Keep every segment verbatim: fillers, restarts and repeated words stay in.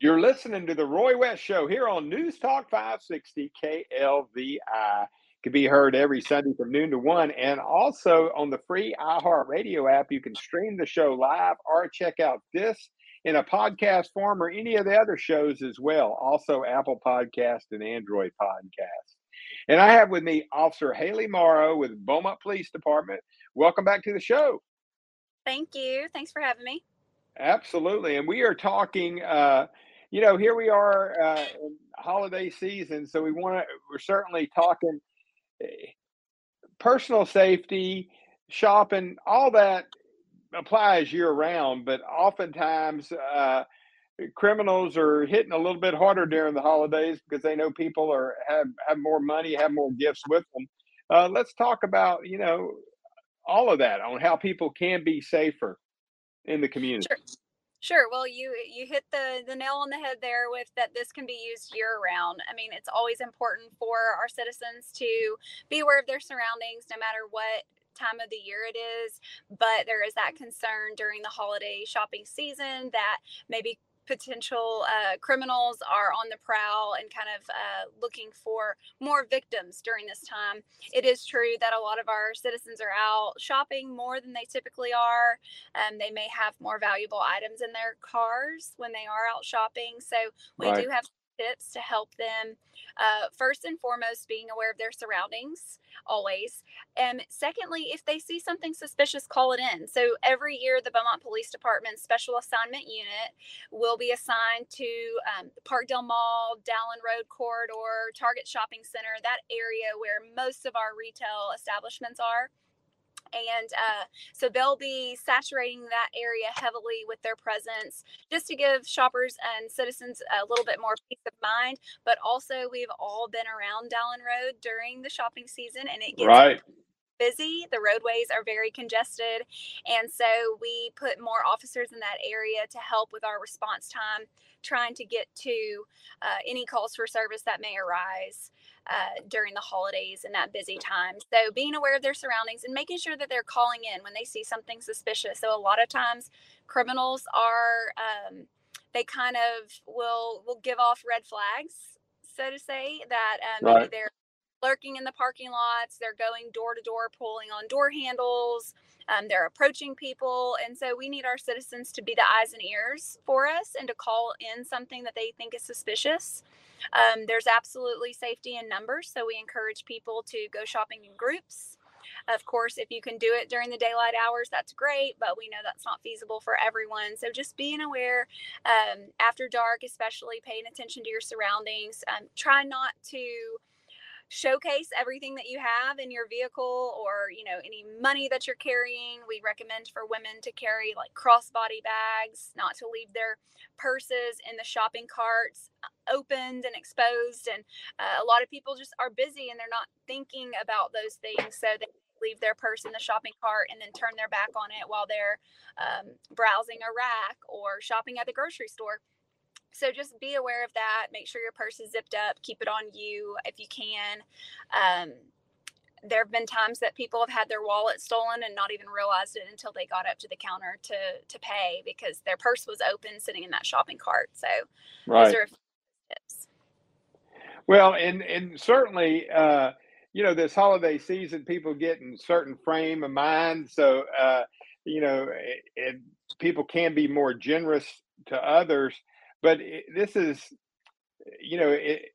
You're listening to The Roy West Show here on News Talk five sixty K L V I. Can be heard every Sunday from noon to one, and also on the free iHeartRadio app. You can stream the show live or check out this in a podcast form or any of the other shows as well. Also Apple Podcast and Android Podcast. And I have with me Officer Haley Morrow with Beaumont Police Department. Welcome back to the show. Thank you. Thanks for having me. Absolutely. And we are talking, uh, you know, here we are uh, in holiday season, so we want to, we're certainly talking personal safety, shopping, all that applies year round, but oftentimes uh, criminals are hitting a little bit harder during the holidays because they know people are have, have more money, have more gifts with them. Uh, let's talk about, you know, all of that on how people can be safer in the community. Sure. Sure. Well, you you hit the, the nail on the head there with that this can be used year round. I mean, it's always important for our citizens to be aware of their surroundings, no matter what time of the year it is. But there is that concern during the holiday shopping season that maybe potential uh, criminals are on the prowl and kind of uh, looking for more victims during this time. It is true that a lot of our citizens are out shopping more than they typically are. Um, they may have more valuable items in their cars when they are out shopping. So we Right. do have tips to help them. Uh, first and foremost, being aware of their surroundings always. And secondly, if they see something suspicious, call it in. So every year, the Beaumont Police Department Special Assignment Unit will be assigned to um, Parkdale Mall, Dallin Road corridor, Target Shopping Center, that area where most of our retail establishments are. And uh, so they'll be saturating that area heavily with their presence just to give shoppers and citizens a little bit more peace of mind. But also we've all been around Dallin Road during the shopping season, and it gets right. busy. The roadways are very congested. And so we put more officers in that area to help with our response time, trying to get to uh, any calls for service that may arise uh, during the holidays and that busy time. So being aware of their surroundings and making sure that they're calling in when they see something suspicious. So a lot of times criminals are, um, they kind of will, will give off red flags, so to say, that um, right. maybe they're lurking in the parking lots, they're going door to door, pulling on door handles, um, they're approaching people. And so we need our citizens to be the eyes and ears for us and to call in something that they think is suspicious. Um, there's absolutely safety in numbers, so we encourage people to go shopping in groups. Of course, if you can do it during the daylight hours, that's great, but we know that's not feasible for everyone. So just being aware, um, after dark, especially paying attention to your surroundings, um, try not to showcase everything that you have in your vehicle or, you know, any money that you're carrying. We recommend for women to carry like crossbody bags, not to leave their purses in the shopping carts opened and exposed. And uh, a lot of people just are busy and they're not thinking about those things. So they leave their purse in the shopping cart and then turn their back on it while they're um, browsing a rack or shopping at the grocery store. So just be aware of that. Make sure your purse is zipped up. Keep it on you if you can. Um, there have been times that people have had their wallet stolen and not even realized it until they got up to the counter to to pay because their purse was open sitting in that shopping cart. So right. those are a few tips. Well, and, and certainly, uh, you know, this holiday season, people get in a certain frame of mind. So, uh, you know, it, it, people can be more generous to others. But this is, you know, it,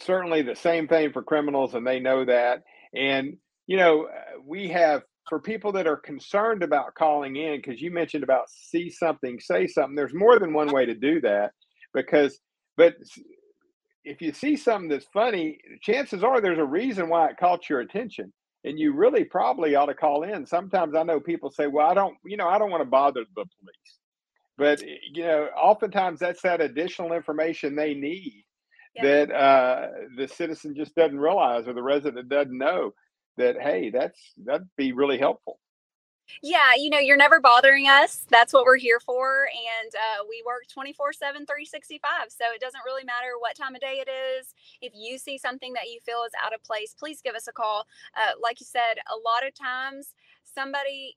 certainly the same thing for criminals, and they know that. And, you know, we have, for people that are concerned about calling in, because you mentioned about see something, say something, there's more than one way to do that. Because, but if you see something that's funny, chances are there's a reason why it caught your attention. And you really probably ought to call in. Sometimes I know people say, well, I don't, you know, I don't want to bother the police. But, you know, oftentimes that's that additional information they need yeah. that uh, the citizen just doesn't realize, or the resident doesn't know that, hey, that's that'd be really helpful. Yeah, you know, you're never bothering us. That's what we're here for. And uh, we work twenty-four seven, three sixty-five. So it doesn't really matter what time of day it is. If you see something that you feel is out of place, please give us a call. Uh, like you said, a lot of times somebody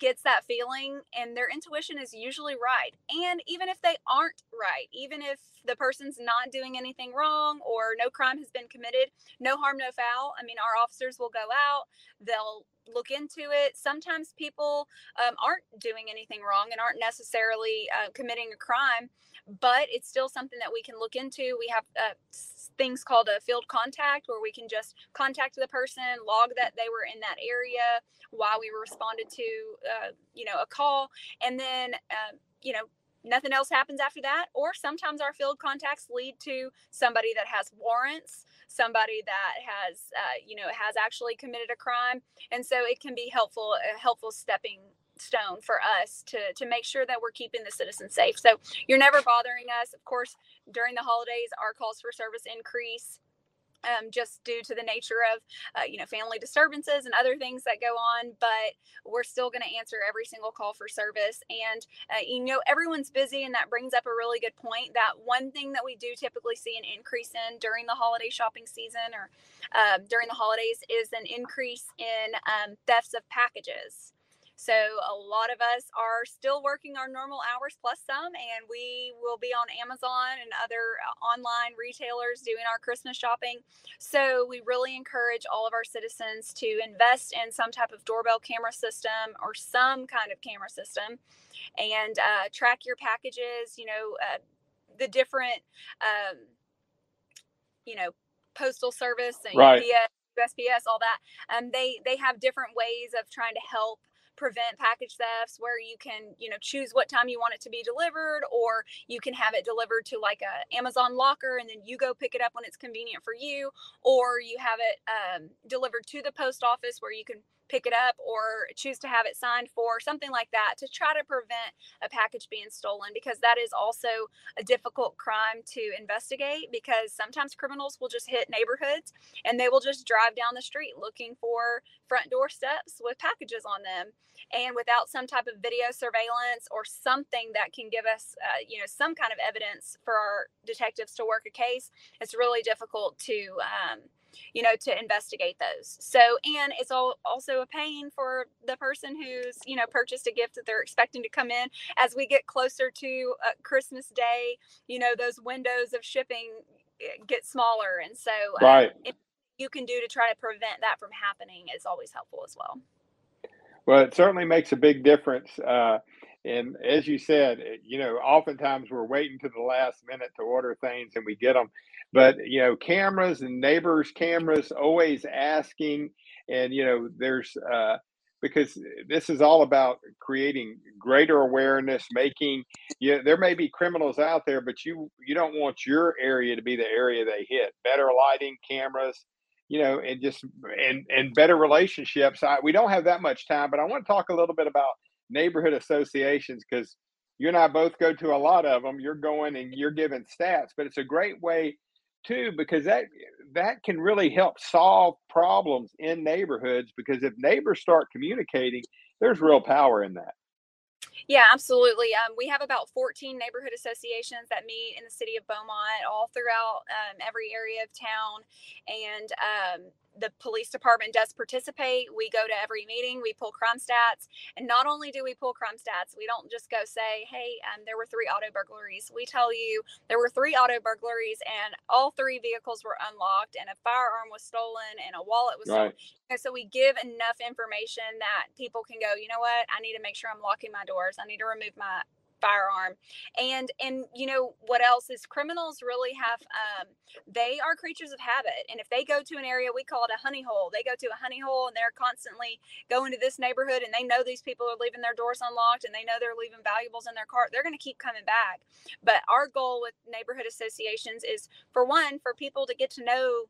gets that feeling and their intuition is usually right. And even if they aren't right, even if the person's not doing anything wrong or no crime has been committed, no harm, no foul. I mean, our officers will go out, they'll look into it. Sometimes people um, aren't doing anything wrong and aren't necessarily uh, committing a crime, but it's still something that we can look into. We have uh, things called a field contact, where we can just contact the person, log that they were in that area, why we responded to, uh, you know, a call. And then, uh, you know, nothing else happens after that. Or sometimes our field contacts lead to somebody that has warrants, somebody that has, uh, you know, has actually committed a crime. And so it can be helpful, a helpful stepping stone for us to, to make sure that we're keeping the citizens safe. So you're never bothering us. Of course, during the holidays, our calls for service increase. Um, just due to the nature of, uh, you know, family disturbances and other things that go on, but we're still going to answer every single call for service. And, uh, you know, everyone's busy, and that brings up a really good point. That one thing that we do typically see an increase in during the holiday shopping season, or uh, during the holidays, is an increase in um, thefts of packages. So a lot of us are still working our normal hours plus some, and we will be on Amazon and other online retailers doing our Christmas shopping. So we really encourage all of our citizens to invest in some type of doorbell camera system or some kind of camera system, and uh, track your packages, you know, uh, the different, um, you know, postal service and right. U P S, U S P S, all that. Um, they, they have different ways of trying to help prevent package thefts, where you can, you know, choose what time you want it to be delivered, or you can have it delivered to like a Amazon locker, and then you go pick it up when it's convenient for you, or you have it um, delivered to the post office where you can pick it up or choose to have it signed for, something like that, to try to prevent a package being stolen, because that is also a difficult crime to investigate, because sometimes criminals will just hit neighborhoods and they will just drive down the street looking for front door steps with packages on them. And without some type of video surveillance or something that can give us, uh, you know, some kind of evidence for our detectives to work a case, it's really difficult to, um, you know, to investigate those. So, and it's all also a pain for the person who's, you know, purchased a gift that they're expecting to come in. As we get closer to uh, Christmas Day, you know, those windows of shipping get smaller. And so uh, right. anything you can do to try to prevent that from happening is always helpful as well. Well, it certainly makes a big difference. Uh, and as you said, you know, oftentimes we're waiting to the last minute to order things and we get them. But, you know, cameras and neighbors' cameras, always asking. And, you know, there's uh, because this is all about creating greater awareness, making, you know, there may be criminals out there, but you, you don't want your area to be the area they hit. Better lighting, cameras, you know, and just and, and better relationships. I, we don't have that much time, but I want to talk a little bit about neighborhood associations, because you and I both go to a lot of them. You're going and you're giving stats, but it's a great way too, because that that can really help solve problems in neighborhoods, because if neighbors start communicating, there's real power in that. Yeah, absolutely. Um, we have about fourteen neighborhood associations that meet in the city of Beaumont, all throughout um, every area of town. And um, the police department does participate. We go to every meeting, we pull crime stats. And not only do we pull crime stats, we don't just go say, hey, um, there were three auto burglaries. We tell you there were three auto burglaries and all three vehicles were unlocked and a firearm was stolen and a wallet was right. stolen. And so we give enough information that people can go, you know what, I need to make sure I'm locking my doors. I need to remove my firearm. And, and, you know, what else is criminals really have, um, they are creatures of habit. And if they go to an area, we call it a honey hole. They go to a honey hole and they're constantly going to this neighborhood, and they know these people are leaving their doors unlocked and they know they're leaving valuables in their car. They're going to keep coming back. But our goal with neighborhood associations is, for one, for people to get to know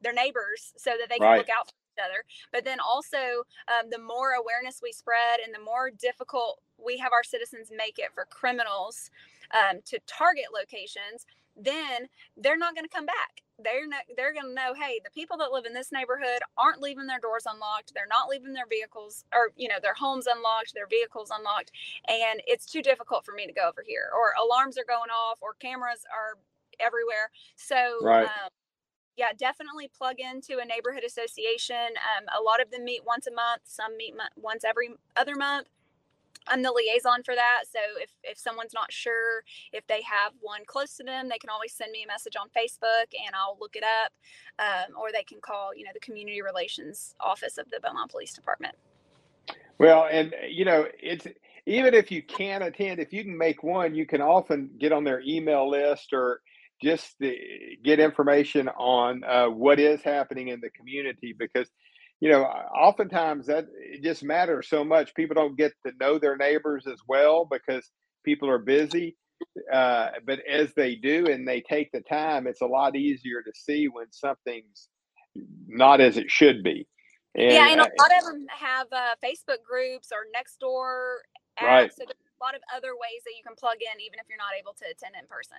their neighbors so that they can right. look out for each other. But then also, um, the more awareness we spread and the more difficult we have our citizens make it for criminals um, to target locations, then they're not going to come back. They're not, they're going to know, hey, the people that live in this neighborhood aren't leaving their doors unlocked. They're not leaving their vehicles or, you know, their homes unlocked, their vehicles unlocked. And it's too difficult for me to go over here, or alarms are going off, or cameras are everywhere. So, right. um, yeah, definitely plug into a neighborhood association. Um, a lot of them meet once a month. Some meet mo- once every other month. I'm the liaison for that. So if, if someone's not sure if they have one close to them, they can always send me a message on Facebook and I'll look it up. Um, or they can call, you know, the community relations office of the Beaumont Police Department. Well, and, you know, it's even if you can't attend, if you can make one, you can often get on their email list or just the, get information on uh, what is happening in the community, because you know, oftentimes that it just matters so much. People don't get to know their neighbors as well because people are busy. Uh, but as they do and they take the time, it's a lot easier to see when something's not as it should be. And, yeah, and a lot of them have uh, Facebook groups or Nextdoor apps. Right. So there's a lot of other ways that you can plug in, even if you're not able to attend in person.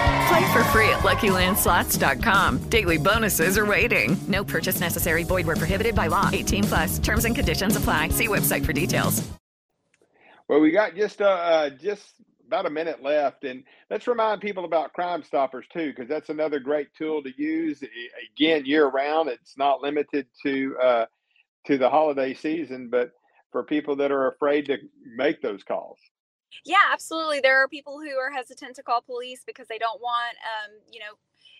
Play for free at Lucky Land Slots dot com. Daily bonuses are waiting. No purchase necessary. Void where prohibited by law. eighteen plus. Terms and conditions apply. See website for details. Well, we got just uh, uh, just about a minute left, and let's remind people about Crime Stoppers too, because that's another great tool to use. Again, year round, it's not limited to uh, to the holiday season, but for people that are afraid to make those calls. Yeah, absolutely. There are people who are hesitant to call police because they don't want, um, you know,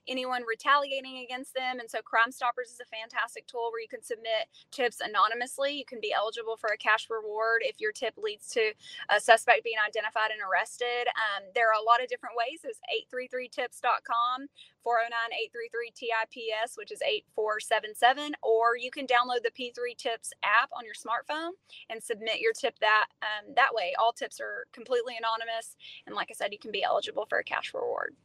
anyone retaliating against them. And so Crime Stoppers is a fantastic tool where you can submit tips anonymously. You can be eligible for a cash reward if your tip leads to a suspect being identified and arrested. Um, there are a lot of different ways. It's eight three three tips dot com, four oh nine, eight three three, T I P S, which is eight four seven seven. Or you can download the P three Tips app on your smartphone and submit your tip that um, that way. All tips are completely anonymous. And like I said, you can be eligible for a cash reward.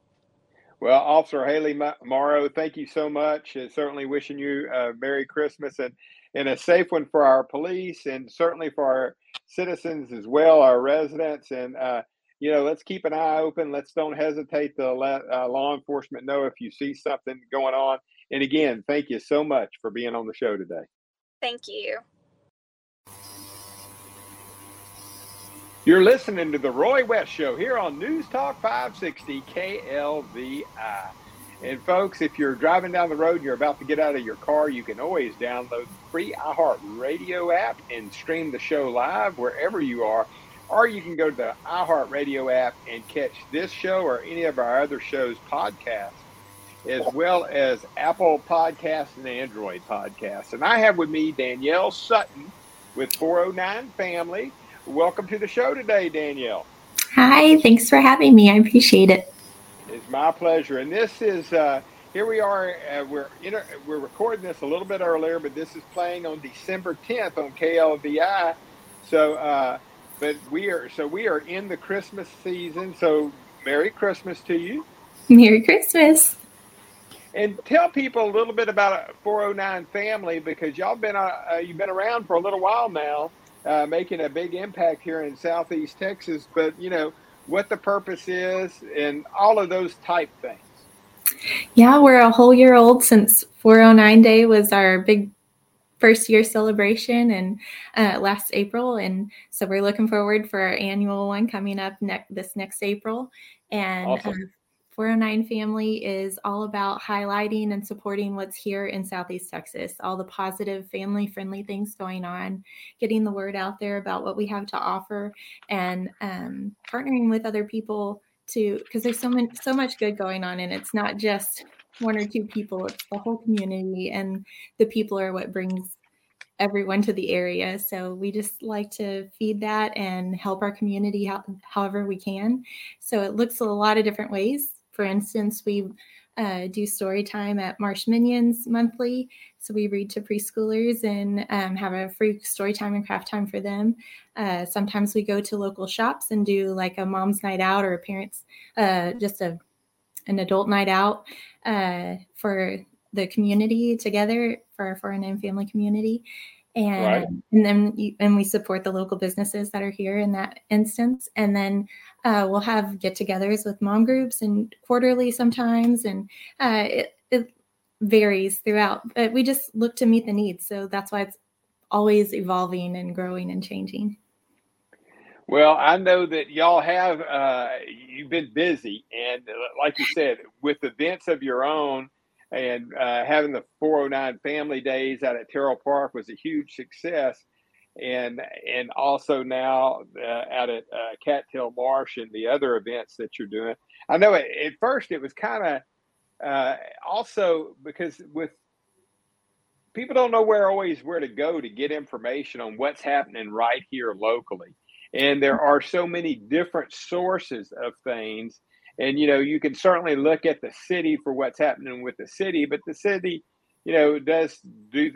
Well, Officer Haley Morrow, thank you so much. And certainly wishing you a Merry Christmas and, and a safe one for our police and certainly for our citizens as well, our residents. And, uh, you know, let's keep an eye open. Let's don't hesitate to let uh, law enforcement know if you see something going on. And again, thank you so much for being on the show today. Thank you. You're listening to The Roy West Show here on News Talk five sixty K L V I. And folks, if you're driving down the road and you're about to get out of your car, you can always download the free iHeartRadio app and stream the show live wherever you are. Or you can go to the iHeartRadio app and catch this show or any of our other shows podcasts, as well as Apple Podcasts and Android Podcasts. And I have with me Danielle Sutton with four oh nine Family. Welcome to the show today, Danielle. Hi, thanks for having me. I appreciate it. It's my pleasure. And this is, uh, here we are, uh, we're inter- we're recording this a little bit earlier, but this is playing on December tenth on K L V I. So, uh, but we are, so we are in the Christmas season. So Merry Christmas to you. Merry Christmas. And tell people a little bit about four oh nine Family, because y'all been, uh, you've been around for a little while now. Uh, making a big impact here in Southeast Texas, but you know, what the purpose is and all of those type things. Yeah, we're a whole year old since four oh nine Day was our big first year celebration and uh, last April. And so we're looking forward for our annual one coming up ne- this next April. And awesome. um, four oh nine Family is all about highlighting and supporting what's here in Southeast Texas, all the positive family-friendly things going on, getting the word out there about what we have to offer, and um, partnering with other people to, because there's so many, so much good going on, and it's not just one or two people, it's the whole community, and the people are what brings everyone to the area. So we just like to feed that and help our community how, however we can. So it looks a lot of different ways. For instance, we uh, do story time at Marsh Minions monthly. So we read to preschoolers and um, have a free story time and craft time for them. Uh, sometimes we go to local shops and do like a mom's night out or a parent's, uh, just a an adult night out uh, for the community together, for our four oh nine family community. And, right. and then you, and we support the local businesses that are here in that instance. And then uh, we'll have get-togethers with mom groups and quarterly sometimes. And uh, it, it varies throughout. But we just look to meet the needs. So that's why it's always evolving and growing and changing. Well, I know that y'all have, uh, you've been busy. And like you said, with events of your own, and uh, having the four oh nine Family Days out at Terrell Park was a huge success. And and also now uh, out at uh, Cattail Marsh and the other events that you're doing. I know at, at first it was kind of uh, also because with people don't know where always where to go to get information on what's happening right here locally. And there are so many different sources of things. And, you know, you can certainly look at the city for what's happening with the city, but the city, you know, does do,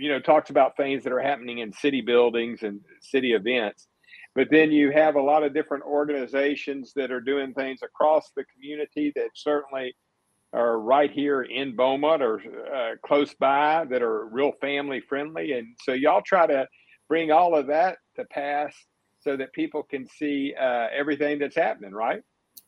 you know, talks about things that are happening in city buildings and city events. But then you have a lot of different organizations that are doing things across the community that certainly are right here in Beaumont or uh, close by that are real family friendly. And so y'all try to bring all of that to pass so that people can see uh, everything that's happening, right?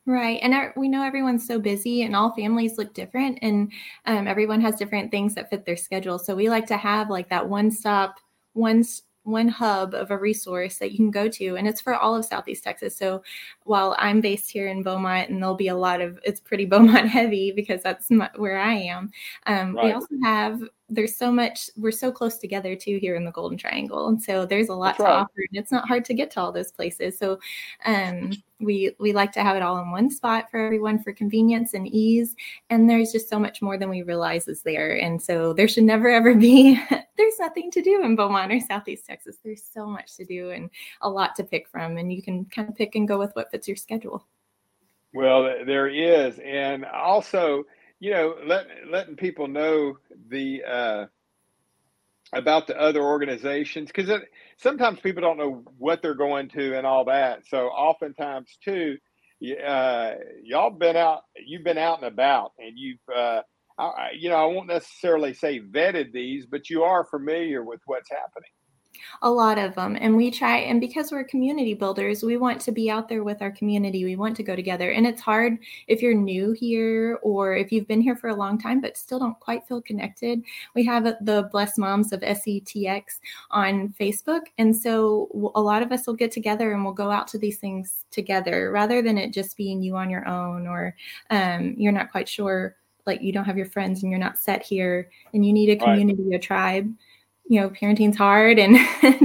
Right. And our, we know everyone's so busy and all families look different and um, everyone has different things that fit their schedule. So we like to have like that one stop, one one hub of a resource that you can go to. And it's for all of Southeast Texas. So while I'm based here in Beaumont and there'll be a lot of, it's pretty Beaumont heavy because that's my, where I am. Um, right. We also have, there's so much, we're so close together too here in the Golden Triangle. And so there's a lot that's to right. offer and it's not hard to get to all those places. So um, we, we like to have it all in one spot for everyone for convenience and ease. And there's just so much more than we realize is there. And so there should never ever be, there's nothing to do in Beaumont or Southeast Texas. There's so much to do and a lot to pick from. And you can kind of pick and go with what fits your schedule. Well, there is. And also, you know, let, letting people know the uh, about the other organizations, because sometimes people don't know what they're going to and all that. So oftentimes, too, uh, y'all been out, you've been out and about, and you've, uh, I, you know, I won't necessarily say vetted these, but you are familiar with what's happening. A lot of them. And we try, and because we're community builders, we want to be out there with our community. We want to go together. And it's hard if you're new here or if you've been here for a long time, but still don't quite feel connected. We have the Blessed Moms of S E T X on Facebook. And so a lot of us will get together and we'll go out to these things together rather than it just being you on your own or um, you're not quite sure, like you don't have your friends and you're not set here and you need a community, right. a tribe. You know, parenting's hard and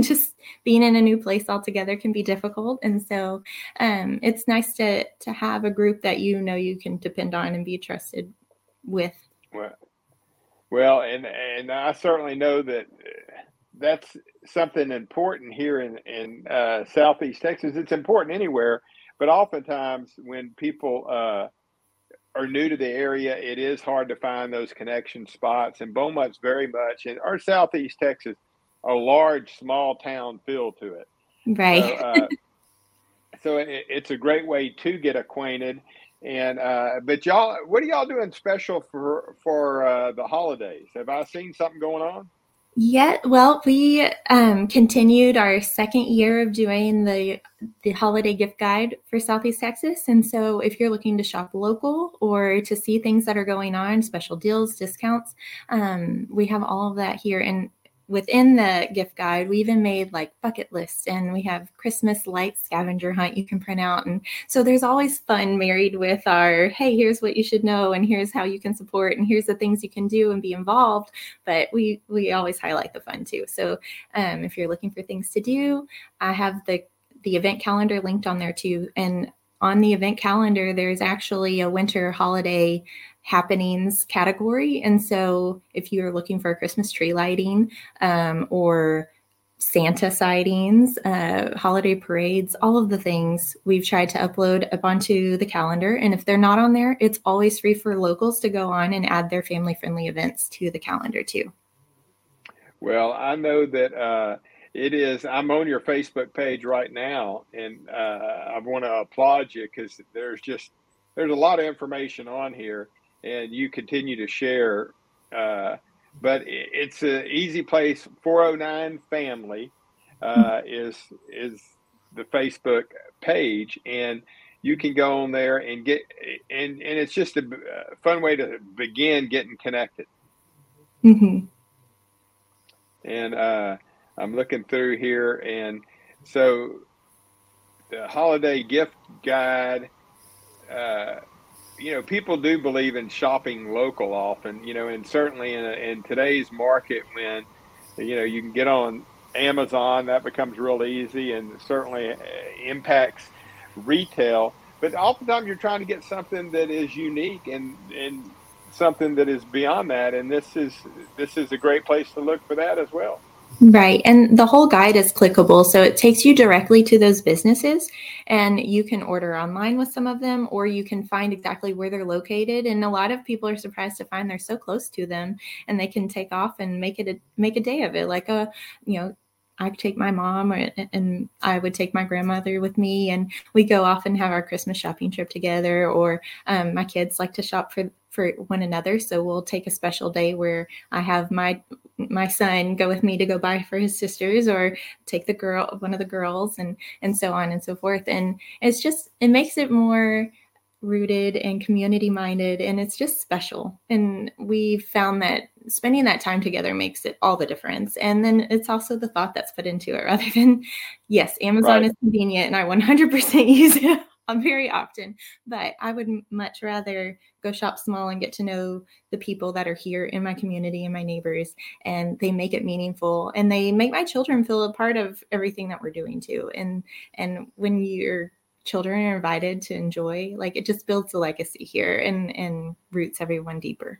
just being in a new place altogether can be difficult. And so um, it's nice to to have a group that you know you can depend on and be trusted with. Well, well, and and I certainly know that that's something important here in, in uh, Southeast Texas. It's important anywhere, but oftentimes when people uh, are new to the area, it is hard to find those connection spots. And Beaumont's very much, in our Southeast Texas, a large, small town feel to it. Right. So, uh, so it, it's a great way to get acquainted. And uh, but y'all, what are y'all doing special for for uh, the holidays? Have I seen something going on? Yeah, well, we um, continued our second year of doing the the holiday gift guide for Southeast Texas. And so if you're looking to shop local or to see things that are going on, special deals, discounts, um, we have all of that here. And within the gift guide, we even made like bucket lists and we have Christmas light scavenger hunt you can print out. And so there's always fun married with our, hey, here's what you should know and here's how you can support and here's the things you can do and be involved. But we we always highlight the fun too. So um, if you're looking for things to do, I have the the event calendar linked on there too. And on the event calendar, there's actually a winter holiday happenings category. And so if you're looking for a Christmas tree lighting um, or Santa sightings, uh, holiday parades, all of the things we've tried to upload up onto the calendar. And if they're not on there, it's always free for locals to go on and add their family-friendly events to the calendar too. Well, I know that uh, it is, I'm on your Facebook page right now, and uh, I want to applaud you because there's just, there's a lot of information on here and you continue to share. Uh, but it's an easy place. four oh nine Family uh, is is the Facebook page, and you can go on there and get, and, and it's just a fun way to begin getting connected. Mm-hmm. And uh, I'm looking through here, and so the holiday gift guide, uh, you know, people do believe in shopping local often, you know, and certainly in, a, in today's market when, you know, you can get on Amazon, that becomes real easy and certainly impacts retail. But oftentimes you're trying to get something that is unique and, and something that is beyond that. And this is, this is a great place to look for that as well. Right. And the whole guide is clickable. So it takes you directly to those businesses, and you can order online with some of them, or you can find exactly where they're located. And a lot of people are surprised to find they're so close to them, and they can take off and make it a, make a day of it. Like, a, you know, I take my mom, or, and I would take my grandmother with me, and we go off and have our Christmas shopping trip together. Or um, my kids like to shop for for one another. So we'll take a special day where I have my my son go with me to go buy for his sisters, or take the girl, one of the girls, and and so on and so forth. And it's just, it makes it more rooted and community minded, and it's just special. And we found that spending that time together makes it all the difference. And then it's also the thought that's put into it, rather than, yes, Amazon right. is convenient and I one hundred percent use it very often, but I would much rather go shop small and get to know the people that are here in my community and my neighbors, and they make it meaningful, and they make my children feel a part of everything that we're doing too. And, and when your children are invited to enjoy, like, it just builds a legacy here and, and roots everyone deeper.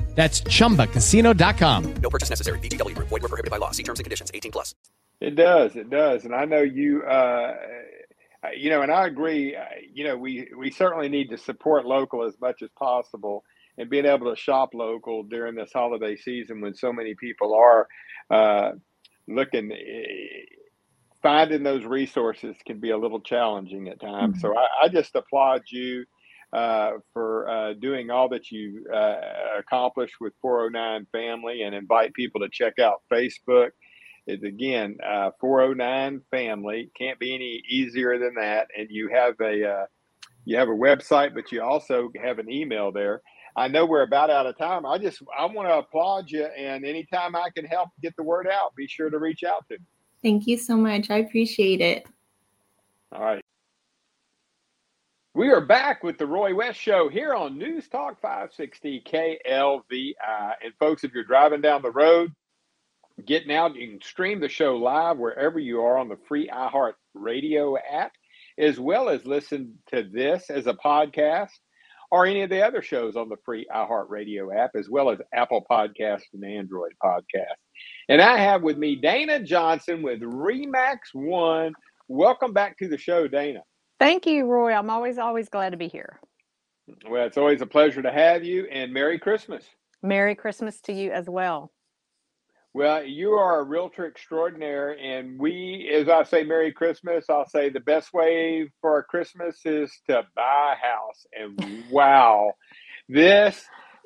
That's chumba casino dot com. No purchase necessary. V G W Group. Void where prohibited by law. See terms and conditions. eighteen plus. It does. It does. And I know you, uh, you know, and I agree, you know, we, we certainly need to support local as much as possible, and being able to shop local during this holiday season when so many people are uh, looking, finding those resources can be a little challenging at times. Mm-hmm. So I, I just applaud you Uh, for uh, doing all that you uh, accomplished with four oh nine Family, and invite people to check out Facebook. It's again, uh, four oh nine Family. Can't be any easier than that. And you have a uh, you have a website, but you also have an email there. I know we're about out of time. I just I want to applaud you, and anytime I can help get the word out, be sure to reach out to me. Thank you so much. I appreciate it. All right. We are back with the Roy West Show here on News Talk five sixty K L V I. And folks, if you're driving down the road, getting out, you can stream the show live wherever you are on the free iHeartRadio app, as well as listen to this as a podcast or any of the other shows on the free iHeartRadio app, as well as Apple Podcasts and Android Podcasts. And I have with me Dana Johnson with Remax One. Welcome back to the show, Dana. Thank you, Roy. I'm always, always glad to be here. Well, it's always a pleasure to have you, and Merry Christmas. Merry Christmas to you as well. Well, you are a realtor extraordinaire, and we, as I say Merry Christmas, I'll say the best way for Christmas is to buy a house. And wow, this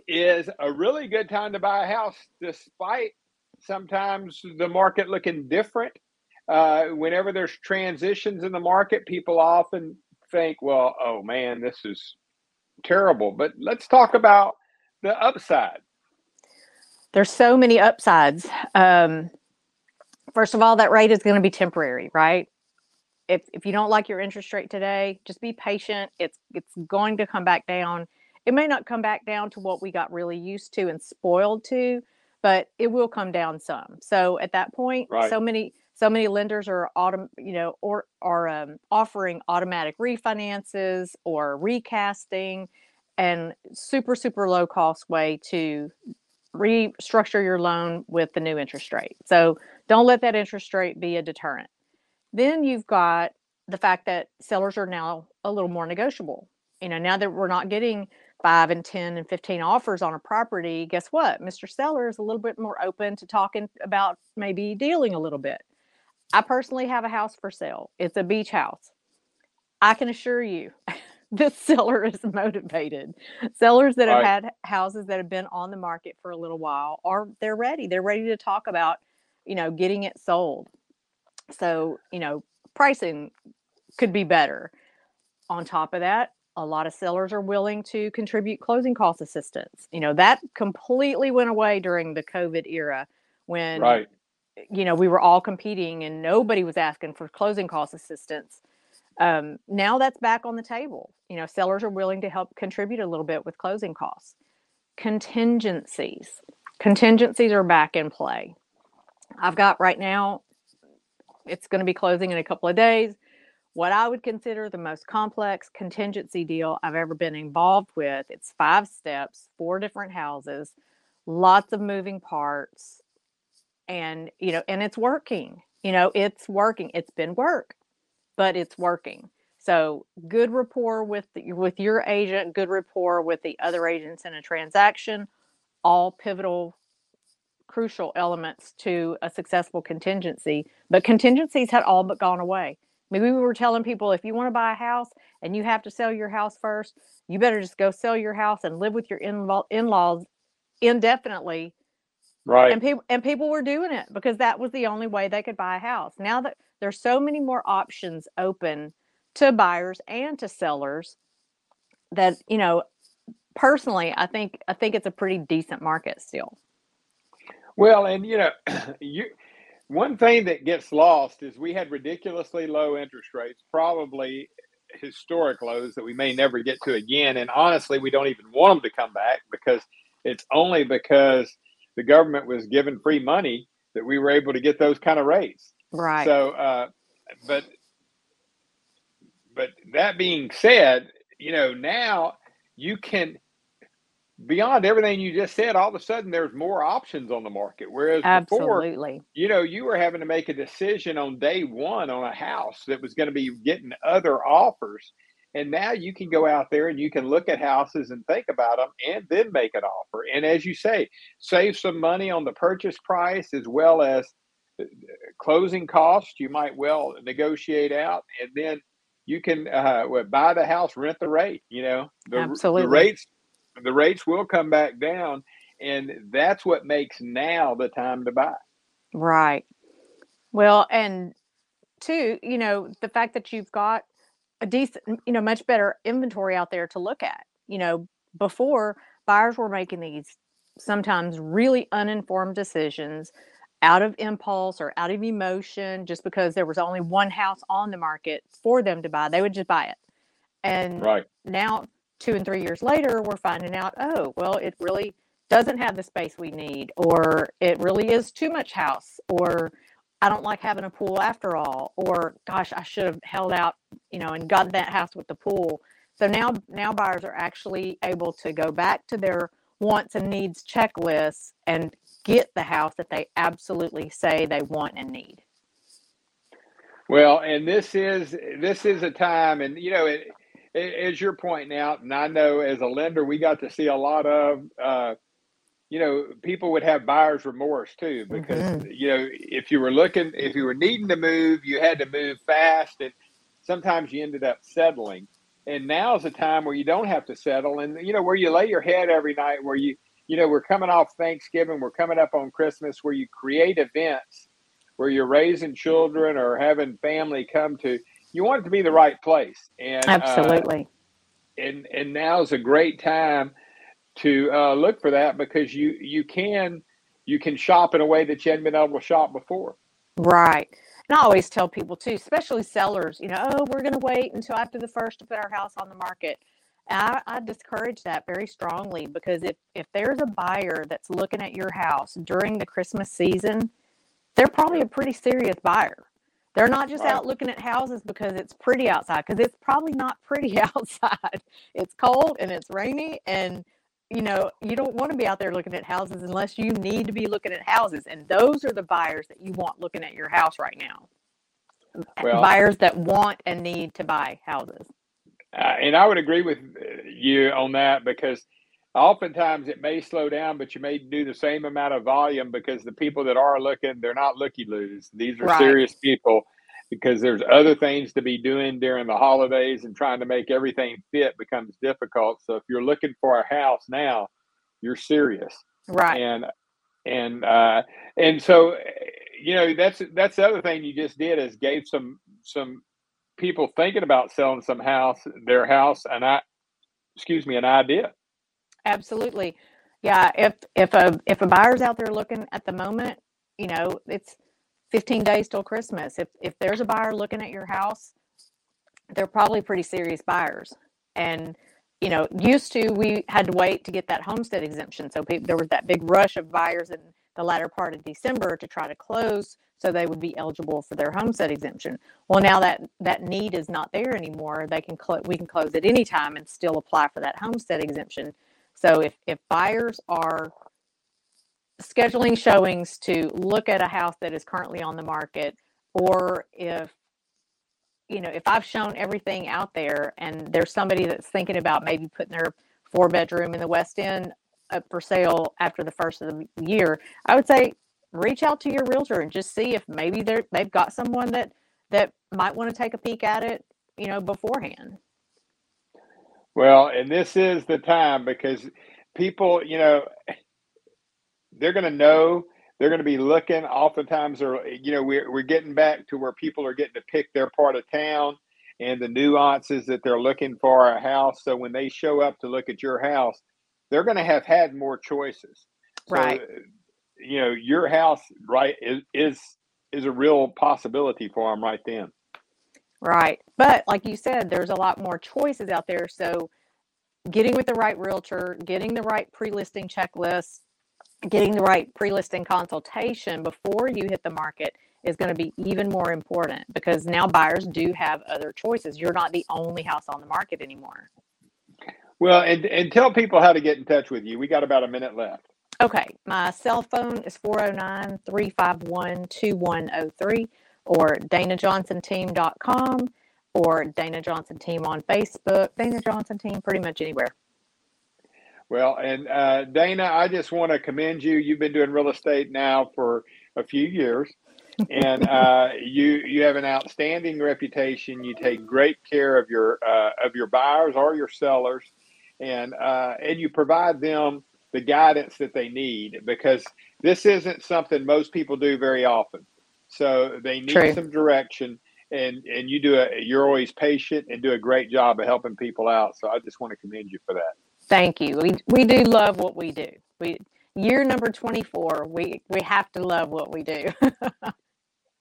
is a really good time to buy a house, despite sometimes the market looking different. Uh, whenever there's transitions in the market, people often think, well, oh man, this is terrible. But let's talk about the upside. There's so many upsides. Um, first of all, that rate is going to be temporary, right? if if you don't like your interest rate today, just be patient. It's it's going to come back down. It may not come back down to what we got really used to and spoiled to, but it will come down some. So at that point, right. so many so many lenders are autom- you know or are um, offering automatic refinances or recasting, and super super low cost way to restructure your loan with the new interest rate. So don't let that interest rate be a deterrent. Then you've got the fact that sellers are now a little more negotiable. You know, now that we're not getting five and ten and fifteen offers on a property, guess what? Mister Seller is a little bit more open to talking about maybe dealing a little bit. I personally have a house for sale. It's a beach house. I can assure you this seller is motivated. Sellers that have right. had houses that have been on the market for a little while, are they're ready. They're ready to talk about, you know, getting it sold. So, you know, pricing could be better. On top of that, a lot of sellers are willing to contribute closing cost assistance. You know, that completely went away during the COVID era when, right. you know, we were all competing and nobody was asking for closing cost assistance. Um, now that's back on the table. You know, sellers are willing to help contribute a little bit with closing costs. Contingencies. Contingencies are back in play. I've got right now, it's going to be closing in a couple of days, what I would consider the most complex contingency deal I've ever been involved with. It's five steps, four different houses, lots of moving parts, and, you know, and it's working, you know, it's working. It's been work, but it's working. So good rapport with the, with your agent, good rapport with the other agents in a transaction, all pivotal crucial elements to a successful contingency. But contingencies had all but gone away. I mean, we were telling people, if you want to buy a house and you have to sell your house first, you better just go sell your house and live with your in-laws indefinitely. Right. And people and people were doing it because that was the only way they could buy a house. Now that there's so many more options open to buyers and to sellers that, you know, personally, I think I think it's a pretty decent market still. Well, and, you know, you one thing that gets lost is we had ridiculously low interest rates, probably historic lows that we may never get to again. And honestly, we don't even want them to come back, because it's only because the government was given free money that we were able to get those kind of rates. Right. So, uh, but, but that being said, you know, now you can, beyond everything you just said, all of a sudden there's more options on the market. Whereas Absolutely. before, you know, you were having to make a decision on day one on a house that was going to be getting other offers. And now you can go out there and you can look at houses and think about them and then make an offer. And as you say, save some money on the purchase price as well as closing costs. You might well negotiate out, and then you can uh, buy the house, rent the rate, you know, the, Absolutely. the rates. The rates will come back down, and that's what makes now the time to buy. Right. Well, and two, you know, the fact that you've got a decent, you know, much better inventory out there to look at. You know, before, buyers were making these sometimes really uninformed decisions out of impulse or out of emotion, just because there was only one house on the market for them to buy. They would just buy it. And right. now, two and three years later, we're finding out, oh, well, it really doesn't have the space we need, or it really is too much house, or I don't like having a pool after all, or gosh, I should have held out, you know, and gotten that house with the pool. So now, now buyers are actually able to go back to their wants and needs checklists and get the house that they absolutely say they want and need. Well, and this is, this is a time, and, you know, it, as you're pointing out, and I know as a lender, we got to see a lot of, uh, you know, people would have buyer's remorse too, because, mm-hmm. you know, if you were looking, if you were needing to move, you had to move fast, and sometimes you ended up settling. And now's a time where you don't have to settle, and, you know, where you lay your head every night, where you, you know, we're coming off Thanksgiving, we're coming up on Christmas, where you create events, where you're raising children or having family come to. You want it to be the right place. And, Absolutely. Uh, and and now's a great time to uh, look for that, because you, you can you can shop in a way that you hadn't been able to shop before. Right. And I always tell people too, especially sellers, you know, oh, we're going to wait until after the first to put our house on the market. I, I discourage that very strongly, because if, if there's a buyer that's looking at your house during the Christmas season, they're probably a pretty serious buyer. They're not just right. out looking at houses because it's pretty outside, because it's probably not pretty outside. It's cold and it's rainy, and you know, you don't want to be out there looking at houses unless you need to be looking at houses. And those are the buyers that you want looking at your house right now. Well, buyers that want and need to buy houses. Uh, and I would agree with you on that, because oftentimes it may slow down, but you may do the same amount of volume, because the people that are looking, they're not looky-loos. These are right. serious people, because there's other things to be doing during the holidays, and trying to make everything fit becomes difficult. So if you're looking for a house now, you're serious. Right. And, and, uh, and so, you know, that's, that's the other thing you just did, is gave some, some people thinking about selling some house, their house, and I, excuse me, an idea. Absolutely. Yeah. If, if a, if a buyer's out there looking at the moment, you know, it's fifteen days till Christmas. If if there's a buyer looking at your house, they're probably pretty serious buyers. And, you know, used to, we had to wait to get that homestead exemption. So people, there was that big rush of buyers in the latter part of December to try to close so they would be eligible for their homestead exemption. Well, now that, that need is not there anymore. They can cl- we can close at any time and still apply for that homestead exemption. So if, if buyers are scheduling showings to look at a house that is currently on the market, or if, you know, if I've shown everything out there and there's somebody that's thinking about maybe putting their four bedroom in the West End up for sale after the first of the year, I would say reach out to your realtor and just see if maybe they're, they've got someone that, that might want to take a peek at it, you know, beforehand. Well, and this is the time, because people, you know, they're going to know, they're going to be looking. Oftentimes, or, you know, we're, we're getting back to where people are getting to pick their part of town and the nuances that they're looking for a house. So when they show up to look at your house, they're going to have had more choices. Right. So, you know, your house, right, is, is, is a real possibility for them right then. Right. But like you said, there's a lot more choices out there. So getting with the right realtor, getting the right pre-listing checklist, getting the right pre-listing consultation before you hit the market is going to be even more important, because now buyers do have other choices. You're not the only house on the market anymore. Well, and, and tell people how to get in touch with you. We got about a minute left. Okay. My cell phone is four oh nine, three five one, two one oh three or dana johnson team dot com or Dana Johnson Team on Facebook, Dana Johnson Team, pretty much anywhere. Well, and uh, Dana, I just want to commend you. You've been doing real estate now for a few years, and uh, you you have an outstanding reputation. You take great care of your uh, of your buyers or your sellers, and uh, and you provide them the guidance that they need, because this isn't something most people do very often. So they need True. some direction, and and you do a you're always patient and do a great job of helping people out. So I just want to commend you for that. Thank you. We we do love what we do. We year number twenty-four. We we have to love what we do.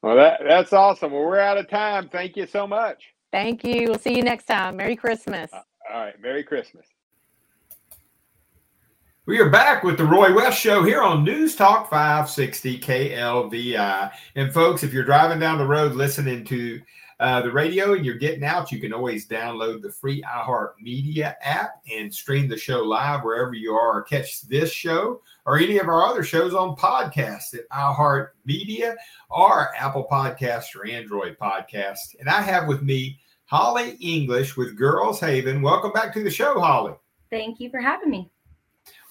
Well, that that's awesome. Well, we're out of time. Thank you so much. Thank you. We'll see you next time. Merry Christmas. All right. Merry Christmas. We are back with the Roy West Show here on News Talk five sixty K L V I. And folks, if you're driving down the road listening to Uh, the radio and you're getting out, you can always download the free iHeartMedia app and stream the show live wherever you are, or catch this show or any of our other shows on podcasts at iHeartMedia or Apple Podcasts or Android Podcasts. And I have with me Hollie English with Girls Haven. Welcome back to the show, Hollie. Thank you for having me.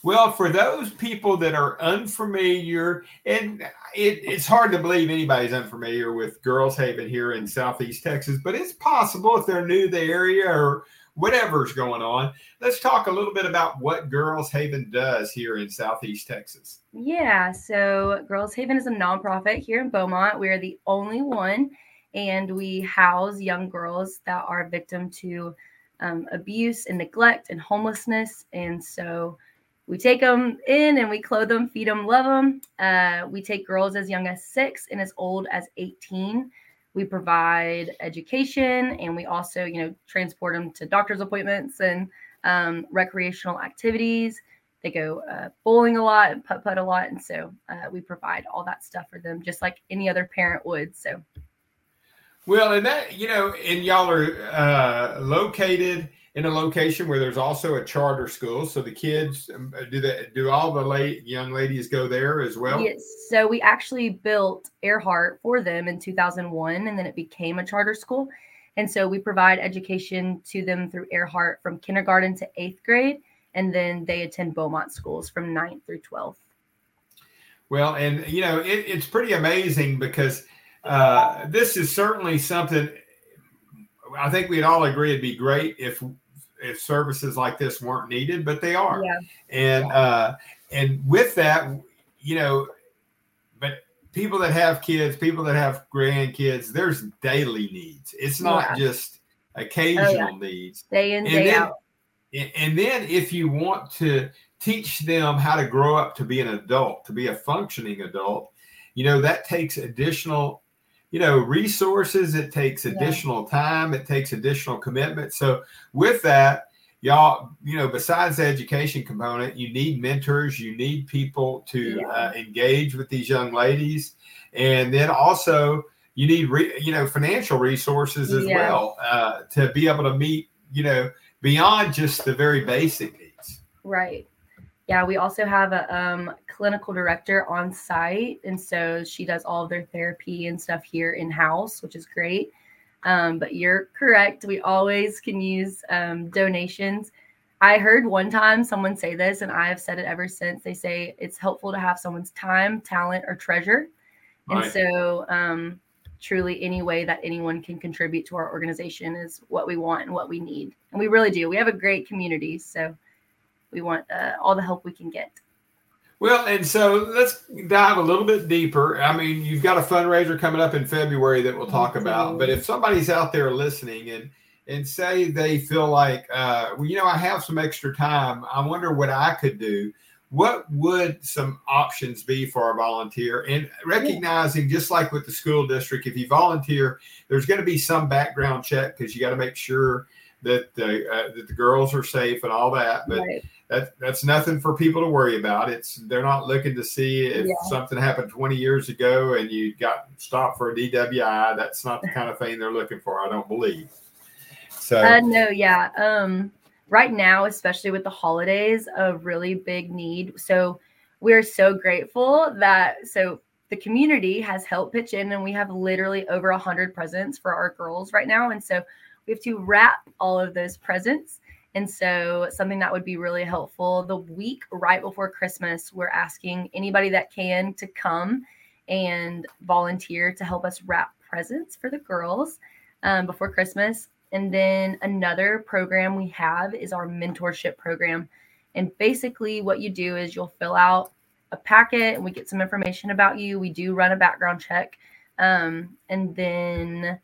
Well, for those people that are unfamiliar, and it, it's hard to believe anybody's unfamiliar with Girls Haven here in Southeast Texas, but it's possible if they're new to the area or whatever's going on. Let's talk a little bit about what Girls Haven does here in Southeast Texas. Yeah, so Girls Haven is a nonprofit here in Beaumont. We're the only one, and we house young girls that are victim to um, abuse and neglect and homelessness, and so we take them in and we clothe them, feed them, love them. Uh, we take girls as young as six and as old as eighteen. We provide education, and we also, you know, transport them to doctor's appointments and um, recreational activities. They go uh, bowling a lot and putt-putt a lot. And so uh, we provide all that stuff for them, just like any other parent would. So. Well, and that, you know, and y'all are uh, located in a location where there's also a charter school. So the kids, do they, do all the late young ladies go there as well? Yes. So we actually built Earhart for them in two thousand one, and then it became a charter school. And so we provide education to them through Earhart from kindergarten to eighth grade. And then they attend Beaumont schools from ninth through twelfth. Well, and, you know, it, it's pretty amazing because uh, this is certainly something I think we'd all agree it'd be great if if services like this weren't needed, but they are. Yeah. And, uh, and with that, you know, but people that have kids, people that have grandkids, there's daily needs. It's not yeah. just occasional oh, yeah. needs. Day in, and day then, out. And then if you want to teach them how to grow up to be an adult, to be a functioning adult, you know, that takes additional, you know, resources. It takes additional yeah. time. It takes additional commitment. So with that, y'all, you know, besides the education component, you need mentors. You need people to yeah. uh, engage with these young ladies. And then also you need, re- you know, financial resources as yeah. well uh, to be able to meet, you know, beyond just the very basic needs. Right. Yeah, we also have a um, clinical director on site. And so she does all of their therapy and stuff here in-house, which is great. Um, but you're correct. We always can use um, donations. I heard one time someone say this, and I have said it ever since. They say it's helpful to have someone's time, talent, or treasure. Right. And so um, truly any way that anyone can contribute to our organization is what we want and what we need. And we really do. We have a great community. So we want uh, all the help we can get. Well, and so let's dive a little bit deeper. I mean, you've got a fundraiser coming up in February that we'll talk mm-hmm. about. But if somebody's out there listening and, and say they feel like, uh, well, you know, I have some extra time. I wonder what I could do. What would some options be for a volunteer? And recognizing, just like with the school district, if you volunteer, there's going to be some background check because you got to make sure that the uh, that the girls are safe and all that. But right. that that's nothing for people to worry about. It's they're not looking to see if yeah. something happened twenty years ago and you got stopped for a D W I. That's not the kind of thing they're looking for, I don't believe. So uh, no, yeah. Um. Right now, especially with the holidays, a really big need. So we're so grateful that so the community has helped pitch in, and we have literally over one hundred presents for our girls right now. And so we have to wrap all of those presents. And so something that would be really helpful, the week right before Christmas, we're asking anybody that can to come and volunteer to help us wrap presents for the girls um, before Christmas. And then another program we have is our mentorship program. And basically what you do is you'll fill out a packet and we get some information about you. We do run a background check. Um, and then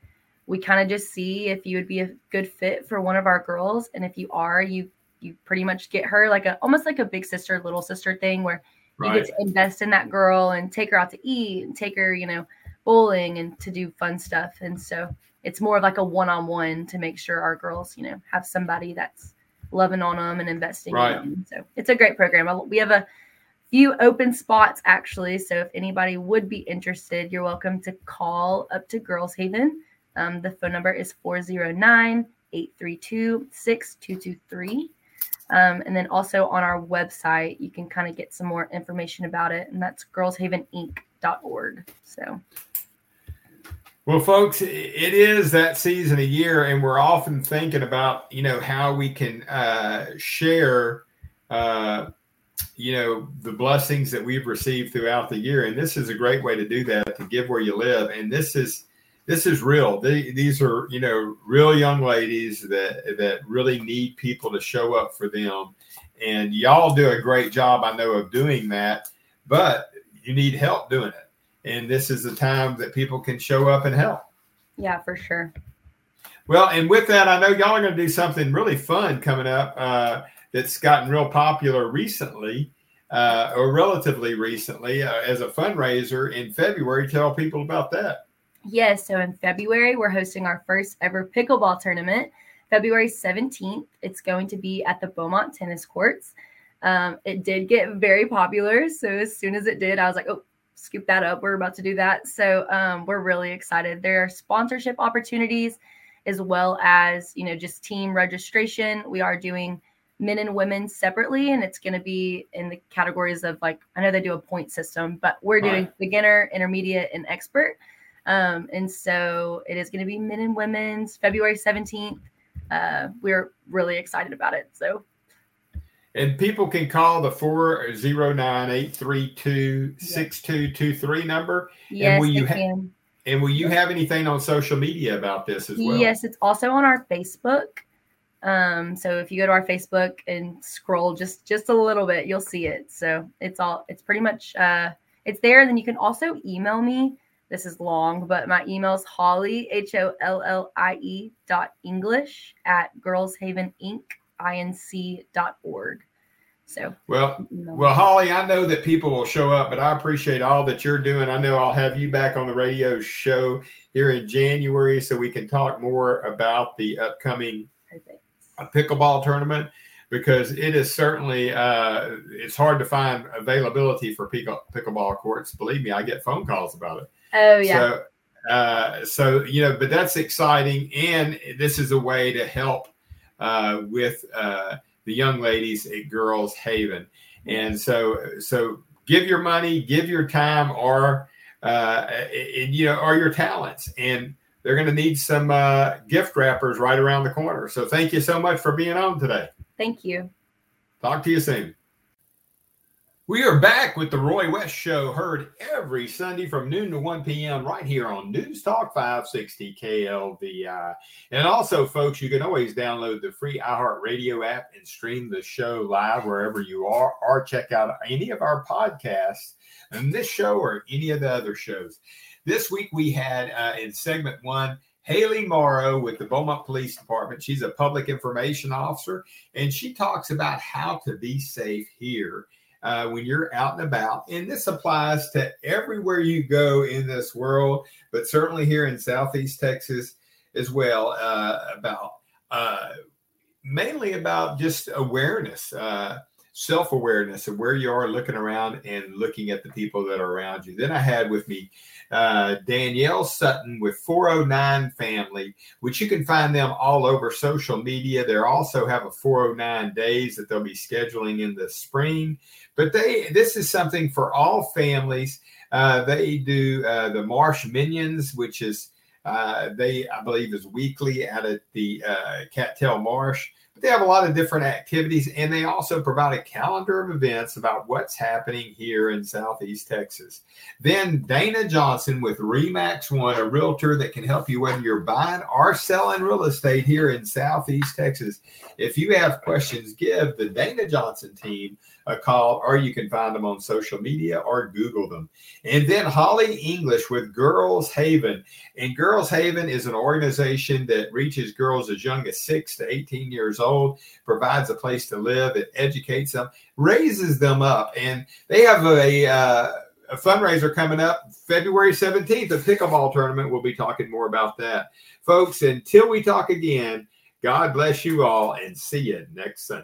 we kind of just see if you would be a good fit for one of our girls. And if you are, you you pretty much get her like a almost like a big sister, little sister thing where right. you get to invest in that girl and take her out to eat and take her, you know, bowling and to do fun stuff. And so it's more of like a one-on-one to make sure our girls, you know, have somebody that's loving on them and investing right. in them. So it's a great program. We have a few open spots, actually. So if anybody would be interested, you're welcome to call up to Girls Haven. Um, the phone number is four oh nine, eight three two, six two two three. Um, and then also on our website, you can kind of get some more information about it. And that's girls haven inc dot org. So... Well, folks, it is that season of year, and we're often thinking about, you know, how we can uh, share, uh, you know, the blessings that we've received throughout the year. And this is a great way to do that, to give where you live. And this is this is real. They, these are, you know, real young ladies that that really need people to show up for them. And y'all do a great job, I know, of doing that. But you need help doing it. And this is the time that people can show up and help. Yeah, for sure. Well, and with that, I know y'all are going to do something really fun coming up uh, that's gotten real popular recently uh, or relatively recently uh, as a fundraiser in February. Tell people about that. Yes, so in February, we're hosting our first ever pickleball tournament, February seventeenth. It's going to be at the Beaumont tennis courts. Um, it did get very popular. So as soon as it did, I was like, oh, scoop that up. We're about to do that. So um, we're really excited. There are sponsorship opportunities as well as, you know, just team registration. We are doing men and women separately, and it's going to be in the categories of, like, I know they do a point system, but we're doing right. beginner, intermediate, and expert. Um, and so it is going to be men and women's February seventeenth. Uh, we're really excited about it. So, and people can call the four oh nine, eight three two, six two two three number. Yes, and will you ha- can. And will you have anything on social media about this as well? Yes, it's also on our Facebook. Um, so if you go to our Facebook and scroll just, just a little bit, you'll see it. So it's all, it's pretty much, uh, it's there. And then you can also email me. This is long, but my email is Hollie, H O L L I E dot English at girls haven inc dot org. So, well, well, Hollie, I know that people will show up, but I appreciate all that you're doing. I know I'll have you back on the radio show here in January so we can talk more about the upcoming Perfect. pickleball tournament, because it is certainly, uh, it's hard to find availability for pickle, pickleball courts. Believe me, I get phone calls about it. Oh yeah. So, uh, so, you know, but that's exciting. And this is a way to help uh, with uh, the young ladies at Girls Haven. And so, so give your money, give your time, or, uh, and, you know, or your talents, and they're going to need some uh, gift wrappers right around the corner. So thank you so much for being on today. Thank you. Talk to you soon. We are back with the Roy West Show, heard every Sunday from noon to one p.m. right here on News Talk five sixty K L V I. And also, folks, you can always download the free iHeartRadio app and stream the show live wherever you are, or check out any of our podcasts on this show or any of the other shows. This week we had, uh, in segment one, Haley Morrow with the Beaumont Police Department. She's a public information officer, and she talks about how to be safe here. Uh, when you're out and about. And this applies to everywhere you go in this world, but certainly here in Southeast Texas as well, uh, about uh, mainly about just awareness, uh, self-awareness of where you are, looking around and looking at the people that are around you. Then I had with me uh, Danielle Sutton with four oh nine Family, which you can find them all over social media. They also have a four oh nine days that they'll be scheduling in the spring. But they, this is something for all families. Uh, they do uh, the Marsh Minions, which is, uh, they, I believe, is weekly out at the uh, Cattail Marsh. They have a lot of different activities, and they also provide a calendar of events about what's happening here in Southeast Texas. Then Dana Johnson with Remax One, a realtor that can help you whether you're buying or selling real estate here in Southeast Texas. If you have questions, give the Dana Johnson team a call, or you can find them on social media or Google them. And then Hollie English with Girls Haven. And Girls Haven is an organization that reaches girls as young as six to eighteen years old, provides a place to live, it educates them, raises them up. And they have a, uh, a fundraiser coming up February seventeenth, a pickleball tournament. We'll be talking more about that. Folks, until we talk again, God bless you all, and see you next Sunday.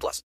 plus.